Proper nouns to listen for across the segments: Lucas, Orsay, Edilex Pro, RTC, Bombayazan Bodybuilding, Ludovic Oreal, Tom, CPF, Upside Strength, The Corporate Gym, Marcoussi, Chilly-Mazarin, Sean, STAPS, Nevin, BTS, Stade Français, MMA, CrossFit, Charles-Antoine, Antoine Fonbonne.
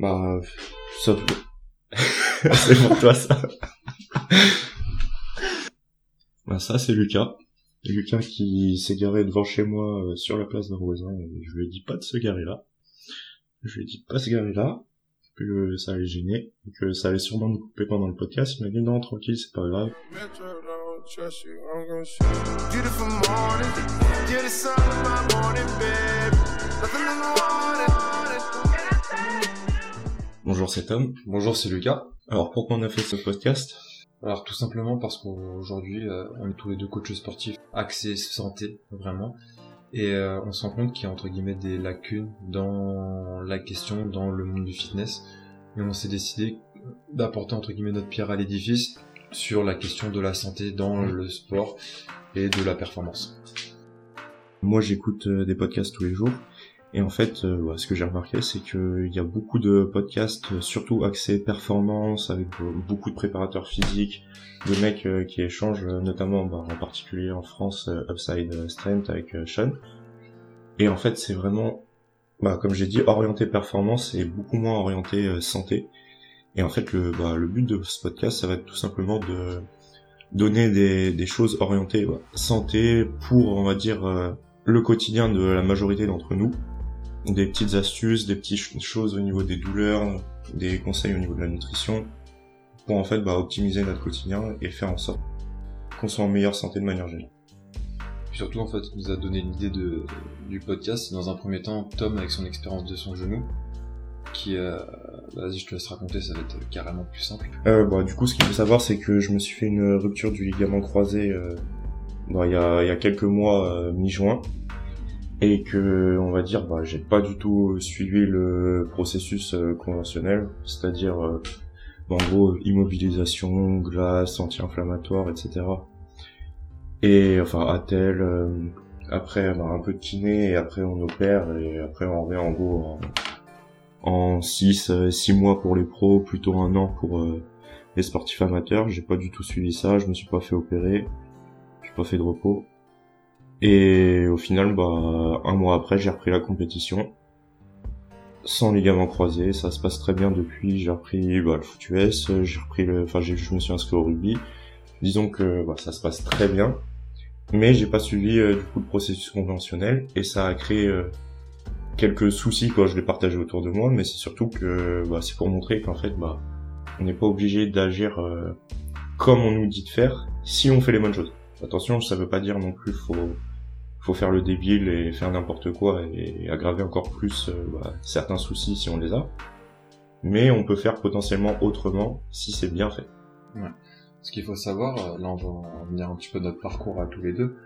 Bah, ça... c'est pour toi, ça. Bah, ça, c'est Lucas. Et Lucas qui s'est garé devant chez moi sur la place d'un voisin. Et je lui ai dit pas de se garer là. Que ça allait gêner, et que ça allait sûrement nous couper pendant le podcast. Il m'a dit non, tranquille, c'est pas grave. Bonjour, c'est Tom. Bonjour, c'est Lucas. Alors, pourquoi on a fait ce podcast? Alors, tout simplement parce qu'aujourd'hui, on est tous les deux coachs sportifs axés santé, vraiment. Et on se rend compte qu'il y a entre guillemets des lacunes dans la question, dans le monde du fitness. Et on s'est décidé d'apporter entre guillemets notre pierre à l'édifice sur la question de la santé dans le sport et de la performance. Moi j'écoute des podcasts tous les jours. Et en fait, ce que j'ai remarqué, c'est qu'il y a beaucoup de podcasts, surtout axés performance, avec beaucoup de préparateurs physiques, de mecs qui échangent, notamment en particulier en France, Upside Strength avec Sean. Et en fait, c'est vraiment, comme j'ai dit, orienté performance et beaucoup moins orienté santé. Et en fait, le but de ce podcast, ça va être tout simplement de donner des choses orientées santé pour, on va dire, le quotidien de la majorité d'entre nous. Des petites astuces, des petites choses au niveau des douleurs, des conseils au niveau de la nutrition, pour en fait optimiser notre quotidien et faire en sorte qu'on soit en meilleure santé de manière générale. Surtout en fait, ce qui nous a donné l'idée du podcast, c'est dans un premier temps Tom avec son expérience de son genou, qui vas-y je te laisse raconter, ça va être carrément plus simple. Du coup ce qu'il faut savoir c'est que je me suis fait une rupture du ligament croisé il y a quelques mois, mi-juin. Et que, on va dire, j'ai pas du tout suivi le processus conventionnel, c'est-à-dire, en gros, immobilisation, glace, anti-inflammatoire, etc. Et, attelle, après, un peu de kiné, et après on opère, et après on revient en gros en 6 mois pour les pros, plutôt un an pour les sportifs amateurs. J'ai pas du tout suivi ça, je me suis pas fait opérer, j'ai pas fait de repos. Et au final, un mois après, j'ai repris la compétition, sans ligament croisé, ça se passe très bien depuis. J'ai repris le foot US, je me suis inscrit au rugby. Disons que ça se passe très bien, mais j'ai pas suivi du coup le processus conventionnel et ça a créé quelques soucis quoi. Je l'ai partagé autour de moi, mais c'est surtout que c'est pour montrer qu'en fait on n'est pas obligé d'agir comme on nous dit de faire si on fait les bonnes choses. Attention, ça veut pas dire non plus faut faire le débile et faire n'importe quoi et aggraver encore plus certains soucis si on les a. Mais on peut faire potentiellement autrement si c'est bien fait. Ouais. Ce qu'il faut savoir, là on va en venir un petit peu de notre parcours à tous les deux,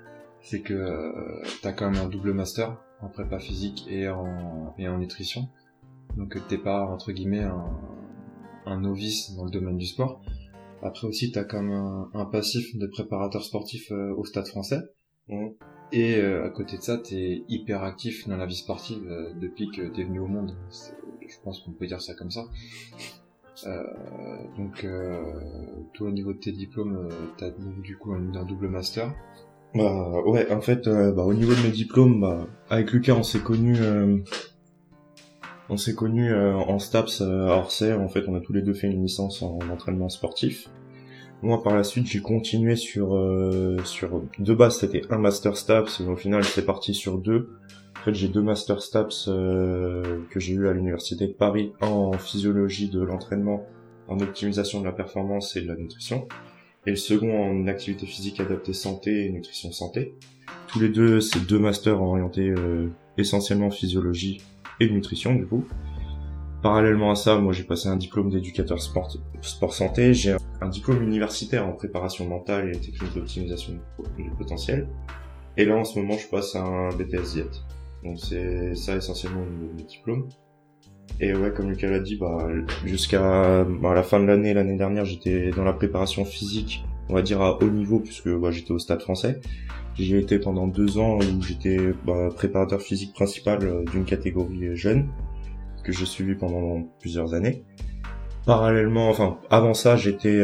c'est que t'as quand même un double master en prépa physique et en nutrition. Donc t'es pas entre guillemets un novice dans le domaine du sport. Après aussi, t'as comme un passif de préparateur sportif au Stade Français. Mmh. Et à côté de ça, t'es hyper actif dans la vie sportive depuis que t'es venu au monde. Je pense qu'on peut dire ça comme ça. Toi, au niveau de tes diplômes, t'as du coup un double master. Ouais, en fait, au niveau de mes diplômes, avec Lucas, on s'est connus... en STAPS à Orsay. En fait, on a tous les deux fait une licence en entraînement sportif. Moi, par la suite, j'ai continué de base, c'était un master STAPS, mais au final, c'est parti sur 2. En fait, j'ai 2 masters STAPS que j'ai eu à l'université de Paris, un en physiologie de l'entraînement, en optimisation de la performance et de la nutrition, et le second en activité physique adaptée santé et nutrition santé. Tous les deux, c'est 2 masters orientés essentiellement physiologie et de nutrition du coup. Parallèlement à ça, moi j'ai passé un diplôme d'éducateur sport santé, j'ai un diplôme universitaire en préparation mentale et technique d'optimisation du potentiel. Et là en ce moment je passe un BTS diète. Donc c'est ça essentiellement mes diplômes. Et ouais, comme Lucas l'a dit, jusqu'à la fin de l'année dernière, j'étais dans la préparation physique, on va dire à haut niveau, puisque j'étais au Stade Français. J'y ai été pendant 2 ans où j'étais préparateur physique principal d'une catégorie jeune que j'ai suivi pendant plusieurs années. Parallèlement, avant ça, j'étais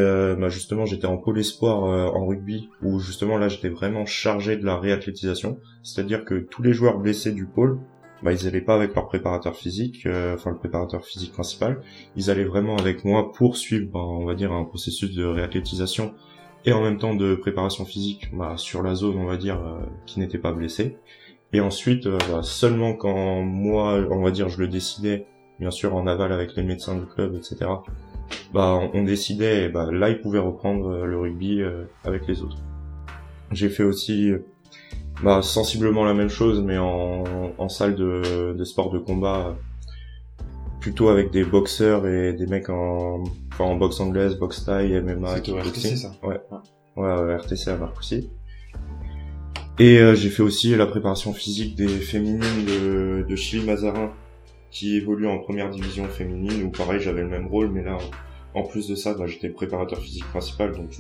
en pôle espoir en rugby où justement là j'étais vraiment chargé de la réathlétisation, c'est-à-dire que tous les joueurs blessés du pôle bah, ils allaient pas avec leur préparateur physique, enfin le préparateur physique principal, ils allaient vraiment avec moi pour suivre, bah, on va dire, un processus de réathlétisation et en même temps de préparation physique, bah, sur la zone, on va dire, qui n'était pas blessée. Et ensuite, bah, seulement quand moi, on va dire, je le décidais, bien sûr en aval avec les médecins du club, etc., bah, on décidait, et bah, là, ils pouvaient reprendre le rugby avec les autres. J'ai fait aussi, bah, sensiblement la même chose, mais en salle de sport de combat, plutôt avec des boxeurs et des mecs en boxe anglaise, boxe thaï, MMA. C'est au RTC, ça? Ouais. Ouais, RTC à Marcoussi. Et j'ai fait aussi la préparation physique des féminines de Chilly-Mazarin, qui évolue en première division féminine, où pareil, j'avais le même rôle, mais là, en plus de ça, bah, j'étais préparateur physique principal, donc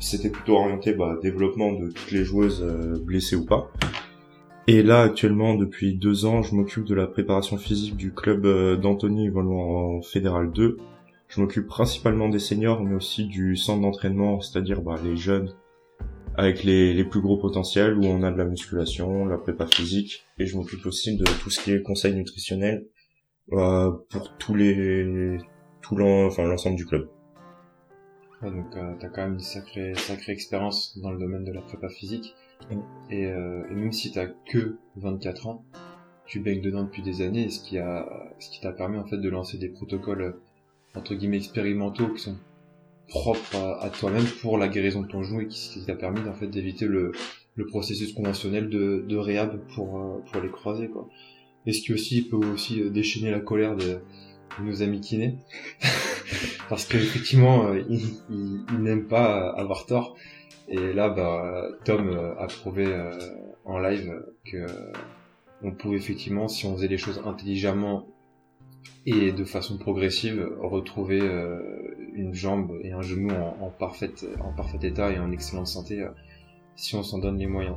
c'était plutôt orienté, bah, développement de toutes les joueuses blessées ou pas. Et là, actuellement, depuis 2 ans, je m'occupe de la préparation physique du club d'Antony évoluant en Fédéral 2. Je m'occupe principalement des seniors, mais aussi du centre d'entraînement, c'est-à-dire, bah, les jeunes avec les plus gros potentiels, où on a de la musculation, la prépa physique, et je m'occupe aussi de tout ce qui est conseil nutritionnel pour l'ensemble du club. Ouais, donc t'as quand même une sacrée expérience dans le domaine de la prépa physique, et même si t'as que 24 ans, tu baignes dedans depuis des années, ce qui t'a permis en fait de lancer des protocoles entre guillemets expérimentaux qui sont propre à toi-même pour la guérison de ton genou, et qui t'a permis en fait d'éviter le processus conventionnel de réhab pour les croisés, quoi. Et ce qui aussi peut aussi déchaîner la colère de nos amis kinés, parce que effectivement ils n'aiment pas avoir tort, et là bah Tom a prouvé en live que on pouvait effectivement, si on faisait les choses intelligemment et de façon progressive, retrouver une jambe et un genou en parfait état et en excellente santé, si on s'en donne les moyens.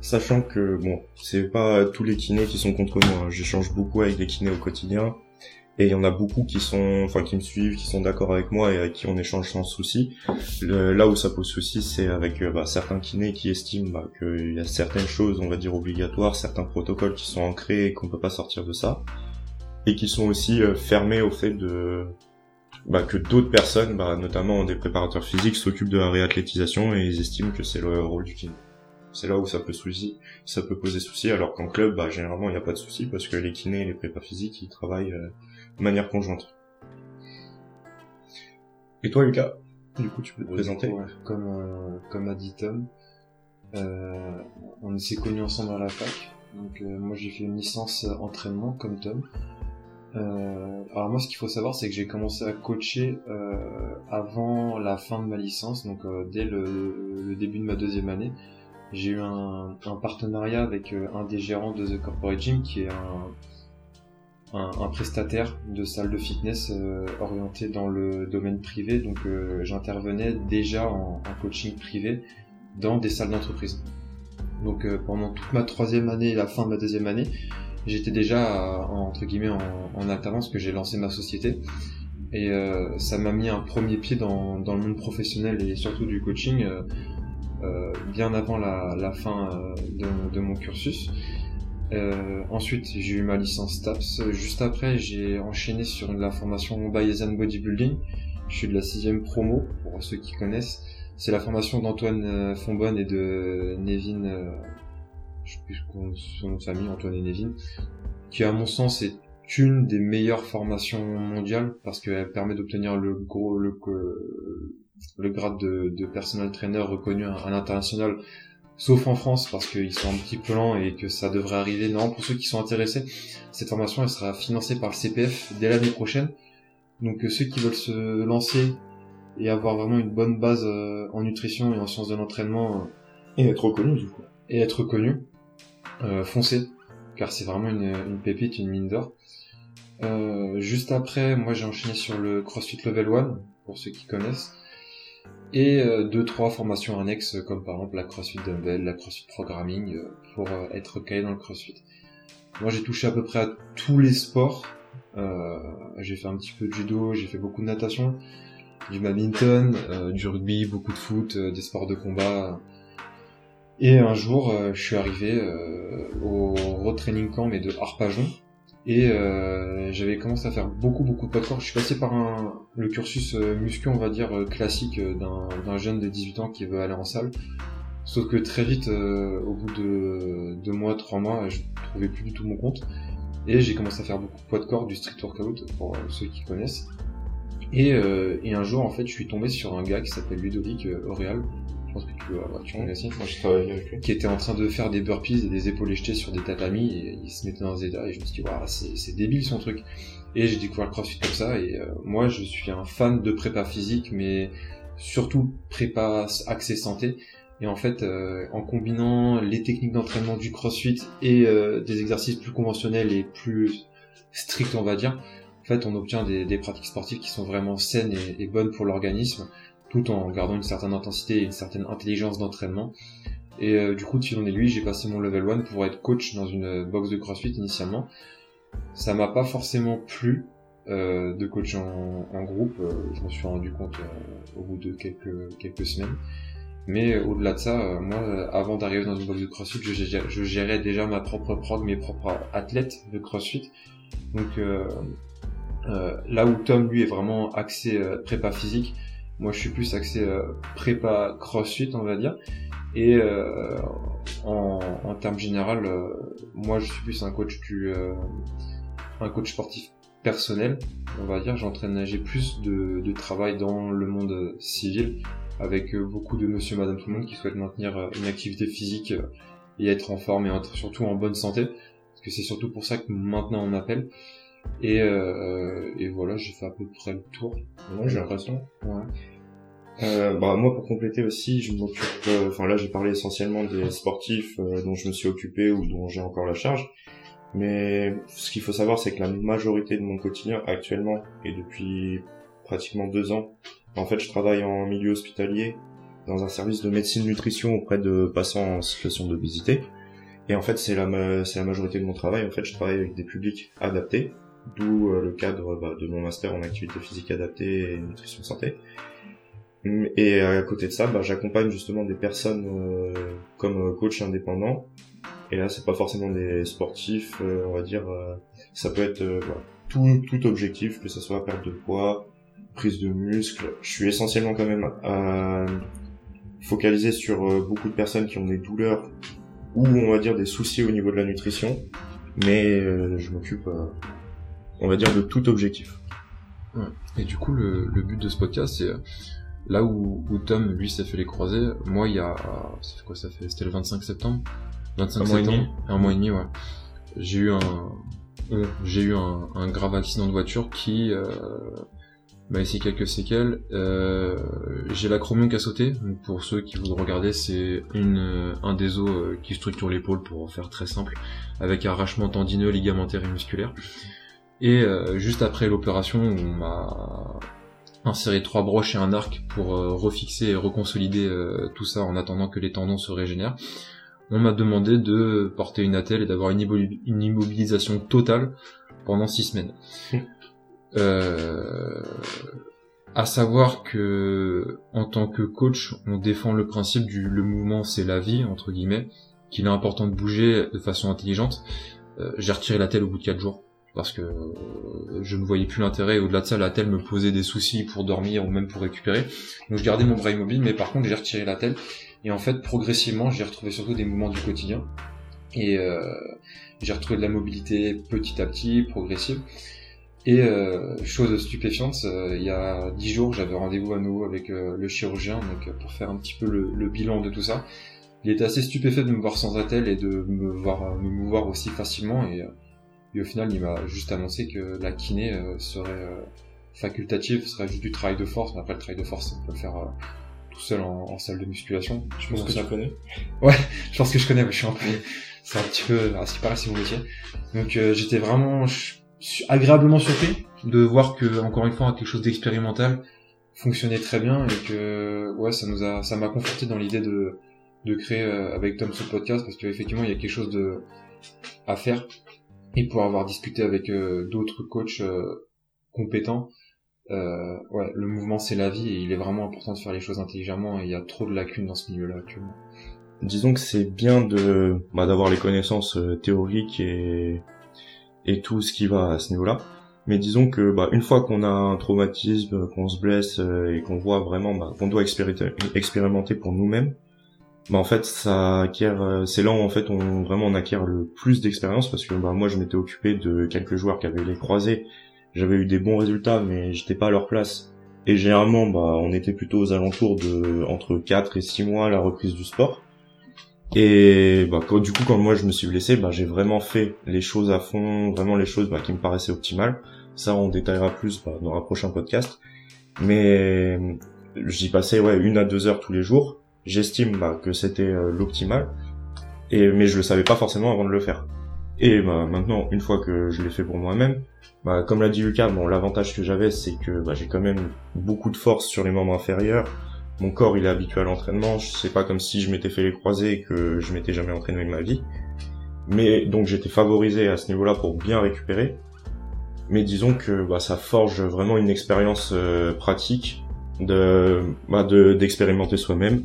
Sachant que bon, c'est pas tous les kinés qui sont contre moi, hein. J'échange beaucoup avec des kinés au quotidien, et il y en a beaucoup qui me suivent, qui sont d'accord avec moi et avec qui on échange sans souci. Là où ça pose souci, c'est avec certains kinés qui estiment qu'il y a certaines choses, on va dire, obligatoires, certains protocoles qui sont ancrés et qu'on peut pas sortir de ça, et qui sont aussi fermés au fait de que d'autres personnes, notamment des préparateurs physiques, s'occupent de la réathlétisation, et ils estiment que c'est le rôle du kiné. C'est là où ça peut poser souci, alors qu'en club, généralement, il n'y a pas de souci, parce que les kinés et les prépas physiques, ils travaillent de manière conjointe. Et toi, Lucas, du coup, tu peux te présenter? Ouais, comme a dit Tom, on s'est connus ensemble à la fac, donc moi j'ai fait une licence entraînement, comme Tom. Alors moi, ce qu'il faut savoir, c'est que j'ai commencé à coacher avant la fin de ma licence, donc dès le début de ma 2e année. J'ai eu un partenariat avec un des gérants de The Corporate Gym, qui est un prestataire de salle de fitness orienté dans le domaine privé, donc j'intervenais déjà en coaching privé dans des salles d'entreprise. Donc pendant toute ma 3e année et la fin de ma 2e année, j'étais déjà entre guillemets en alternance, que j'ai lancé ma société, et ça m'a mis un premier pied dans le monde professionnel et surtout du coaching, bien avant la fin de mon cursus. Ensuite, j'ai eu ma licence STAPS. Juste après, j'ai enchaîné sur la formation Bombayazan Bodybuilding. Je suis de la 6e promo, pour ceux qui connaissent. C'est la formation d'Antoine Fonbonne et de Nevin, je sais plus son nom de famille, Antoine et Nevin, qui à mon sens est une des meilleures formations mondiales, parce qu'elle permet d'obtenir le grade de personal trainer reconnu à l'international, sauf en France, parce qu'ils sont un petit peu lents et que ça devrait arriver. Non, pour ceux qui sont intéressés, cette formation elle sera financée par le CPF dès l'année prochaine, donc ceux qui veulent se lancer et avoir vraiment une bonne base en nutrition et en sciences de l'entraînement, et être reconnu du coup. Foncez, car c'est vraiment une pépite, une mine d'or. Juste après, moi j'ai enchaîné sur le CrossFit Level 1, pour ceux qui connaissent, et 2-3 formations annexes, comme par exemple la CrossFit Dumbbell, la CrossFit Programming, pour être calé dans le CrossFit. Moi j'ai touché à peu près à tous les sports, j'ai fait un petit peu de judo, j'ai fait beaucoup de natation, du badminton, du rugby, beaucoup de foot, des sports de combat... Et un jour, je suis arrivé au road training camp, mais de Arpajon. Et j'avais commencé à faire beaucoup de pas de corps. Je suis passé par le cursus muscu, on va dire, classique d'un jeune de 18 ans qui veut aller en salle. Sauf que très vite, au bout de 2 mois, 3 mois, je trouvais plus du tout mon compte. Et j'ai commencé à faire beaucoup de poids de corps, du strict workout, pour ceux qui connaissent. Et un jour, en fait, je suis tombé sur un gars qui s'appelle Ludovic Oreal. Je pense que tu connais aussi. Moi, je travaille avec lui. Qui était en train de faire des burpees et des épaules jetées sur des tatamis. Et il se mettait dans des états. Et je me suis dit, waouh, c'est débile son truc. Et j'ai découvert le CrossFit comme ça. Et moi, je suis un fan de prépa physique, mais surtout prépa axée santé. Et en fait, en combinant les techniques d'entraînement du CrossFit et des exercices plus conventionnels et plus stricts, on va dire, en fait, on obtient des pratiques sportives qui sont vraiment saines et bonnes pour l'organisme, tout en gardant une certaine intensité et une certaine intelligence d'entraînement. Et du coup, de fil en aiguille, j'ai passé mon level 1 pour être coach dans une box de CrossFit initialement. Ça m'a pas forcément plu de coacher en groupe, je m'en suis rendu compte au bout de quelques semaines. Mais au-delà de ça, moi, avant d'arriver dans une box de CrossFit, je gérais déjà ma propre prog, mes propres athlètes de CrossFit. Donc là où Tom, lui, est vraiment axé prépa physique, moi, je suis plus axé prépa CrossFit, on va dire. Et en termes généraux, moi, je suis plus un coach sportif personnel, on va dire. J'ai plus de travail dans le monde civil, avec beaucoup de monsieur, madame, tout le monde qui souhaite maintenir une activité physique et être en forme et surtout en bonne santé, parce que c'est surtout pour ça que maintenant on m'appelle. Et voilà, j'ai fait à peu près le tour. Ouais, j'ai l'impression. Ouais. Moi, pour compléter aussi, je m'occupe, là j'ai parlé essentiellement des sportifs dont je me suis occupé ou dont j'ai encore la charge, mais ce qu'il faut savoir, c'est que la majorité de mon quotidien actuellement, et depuis pratiquement 2 ans, en fait, je travaille en milieu hospitalier, dans un service de médecine-nutrition auprès de patients en situation d'obésité. Et en fait, c'est la majorité de mon travail. En fait, je travaille avec des publics adaptés, d'où le cadre de mon master en activité physique adaptée et nutrition santé. Et à côté de ça, j'accompagne justement des personnes comme coach indépendant. Et là, c'est pas forcément des sportifs, on va dire. Ça peut être tout objectif, que ce soit perte de poids, prise de muscle. Je suis essentiellement quand même focalisé sur beaucoup de personnes qui ont des douleurs ou on va dire des soucis au niveau de la nutrition, mais je m'occupe on va dire de tout objectif. Ouais. Et du coup le but de ce podcast, c'est là où Tom lui s'est fait les croisés, moi il y a c'était le 25 septembre, un mois et demi, ouais. J'ai eu un grave accident de voiture qui m'a laissé quelques séquelles. J'ai l'acromion qui a sauté. Donc pour ceux qui vous regardez, c'est un des os qui structure l'épaule, pour faire très simple, avec un arrachement tendineux, ligamentaire et musculaire. Et juste après l'opération, on m'a inséré 3 broches et un arc pour refixer et reconsolider tout ça en attendant que les tendons se régénèrent. On m'a demandé de porter une attelle et d'avoir une immobilisation totale pendant 6 semaines. À savoir que, en tant que coach, on défend le principe le mouvement c'est la vie, entre guillemets, qu'il est important de bouger de façon intelligente. J'ai retiré l'attelle au bout de 4 jours, parce que je ne voyais plus l'intérêt, et au-delà de ça, l'attelle me posait des soucis pour dormir ou même pour récupérer. Donc je gardais mon bras immobile, mais par contre j'ai retiré l'attelle, et en fait, progressivement, j'ai retrouvé surtout des mouvements du quotidien, et j'ai retrouvé de la mobilité petit à petit, progressive. Et chose stupéfiante, il y a 10 jours, j'avais rendez-vous à nouveau avec le chirurgien, donc pour faire un petit peu le bilan de tout ça. Il était assez stupéfait de me voir sans attelle et de me mouvoir aussi facilement. Et au final, il m'a juste annoncé que la kiné serait facultative, serait juste du travail de force. Mais après, le travail de force, on peut le faire tout seul en salle de musculation. Je pense que tu connais. Ouais, je pense que je connais, mais je suis un peu... C'est un petit peu... À ce qui paraît, c'est mon métier. Donc j'étais vraiment... agréablement surpris de voir que, encore une fois, quelque chose d'expérimental fonctionnait très bien, et que ouais, ça m'a conforté dans l'idée de créer avec Tom ce podcast, parce qu'effectivement il y a quelque chose à faire, et pour avoir discuté avec d'autres coachs compétents, ouais, le mouvement c'est la vie, et il est vraiment important de faire les choses intelligemment, et il y a trop de lacunes dans ce milieu là actuellement. disons que c'est bien de d'avoir les connaissances théoriques et tout ce qui va à ce niveau-là. Mais disons que une fois qu'on a un traumatisme, qu'on se blesse et qu'on voit vraiment qu'on doit expérimenter pour nous-mêmes, en fait ça acquiert, c'est là où en fait on acquiert le plus d'expérience, parce que moi je m'étais occupé de quelques joueurs qui avaient les croisés, j'avais eu des bons résultats mais j'étais pas à leur place. Et généralement on était plutôt aux alentours de entre 4 et 6 mois la reprise du sport. Et quand moi je me suis blessé, j'ai vraiment fait les choses à fond, vraiment les choses qui me paraissaient optimales. Ça on détaillera plus dans un prochain podcast. Mais j'y passais 1 à 2 heures tous les jours. J'estime que c'était l'optimal. Mais je le savais pas forcément avant de le faire. Et maintenant, une fois que je l'ai fait pour moi-même, comme l'a dit Lucas, l'avantage que j'avais c'est que j'ai quand même beaucoup de force sur les membres inférieurs. Mon corps il est habitué à l'entraînement, c'est pas comme si je m'étais fait les croisés et que je m'étais jamais entraîné de ma vie. Mais donc j'étais favorisé à ce niveau-là pour bien récupérer. Mais disons que ça forge vraiment une expérience pratique d'expérimenter soi-même.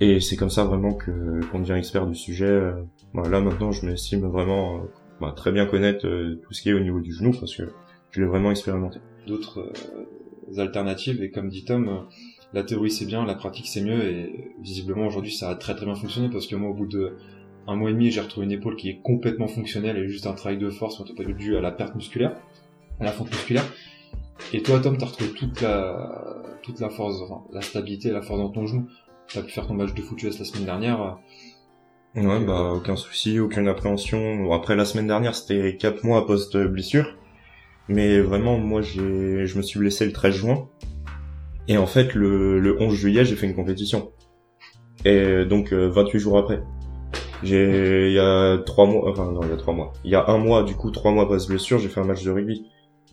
Et c'est comme ça vraiment qu'on devient expert du sujet. Là maintenant je m'estime vraiment très bien connaître tout ce qui est au niveau du genou parce que je l'ai vraiment expérimenté. D'autres alternatives, et comme dit Tom, la théorie c'est bien, la pratique c'est mieux, et visiblement aujourd'hui ça a très très bien fonctionné, parce que moi au bout d'1 mois et demi j'ai retrouvé une épaule qui est complètement fonctionnelle et juste un travail de force quand pas dû à la perte musculaire, à la fonte musculaire. Et toi Tom, t'as retrouvé toute la force, la stabilité et la force dans ton genou. T'as pu faire ton match de foot US la semaine dernière. Ouais, aucun souci, aucune appréhension. Après la semaine dernière c'était 4 mois post-blessure, mais vraiment moi je me suis blessé le 13 juin. Et en fait, le 11 juillet, j'ai fait une compétition. Et donc, 28 jours après. Il y a 1 mois, du coup, 3 mois post-blessure, j'ai fait un match de rugby.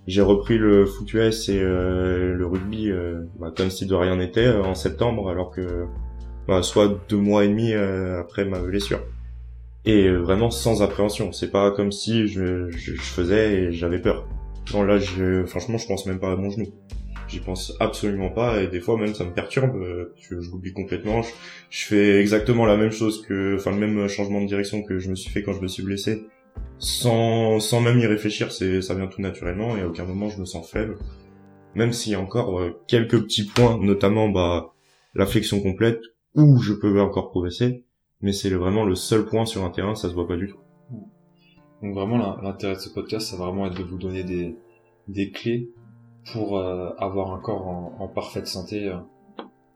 J'ai repris le foot US et le rugby, comme si de rien n'était, en septembre, alors que, soit 2 mois et demi après ma blessure. Et vraiment sans appréhension. C'est pas comme si je faisais et j'avais peur. Non, là, franchement, je pense même pas à mon genou. J'y pense absolument pas, et des fois même ça me perturbe, je l'oublie complètement, je fais exactement la même chose le même changement de direction que je me suis fait quand je me suis blessé, sans même y réfléchir, ça vient tout naturellement, et à aucun moment je me sens faible, même s'il y a encore quelques petits points, notamment la flexion complète, où je peux encore progresser, mais c'est vraiment le seul point sur un terrain, ça se voit pas du tout. Donc vraiment l'intérêt de ce podcast, ça va vraiment être de vous donner des clés, pour avoir un corps en parfaite santé,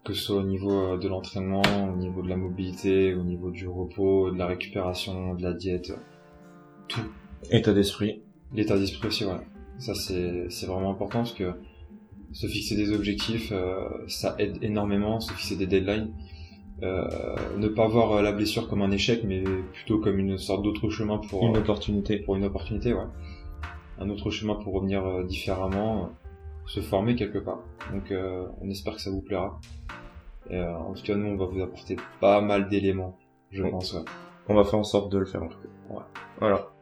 que ce soit au niveau de l'entraînement, au niveau de la mobilité, au niveau du repos, de la récupération, de la diète, tout. État d'esprit. L'état d'esprit aussi, ouais. Ça c'est vraiment important, parce que se fixer des objectifs, ça aide énormément, se fixer des deadlines, ne pas voir la blessure comme un échec, mais plutôt comme une sorte d'autre chemin pour... Une opportunité. Pour une opportunité, ouais. Un autre chemin pour revenir différemment, se former quelque part. Donc on espère que ça vous plaira. Et, en tout cas nous on va vous apporter pas mal d'éléments, je pense. Ouais. On va faire en sorte de le faire en tout cas. Ouais. Voilà.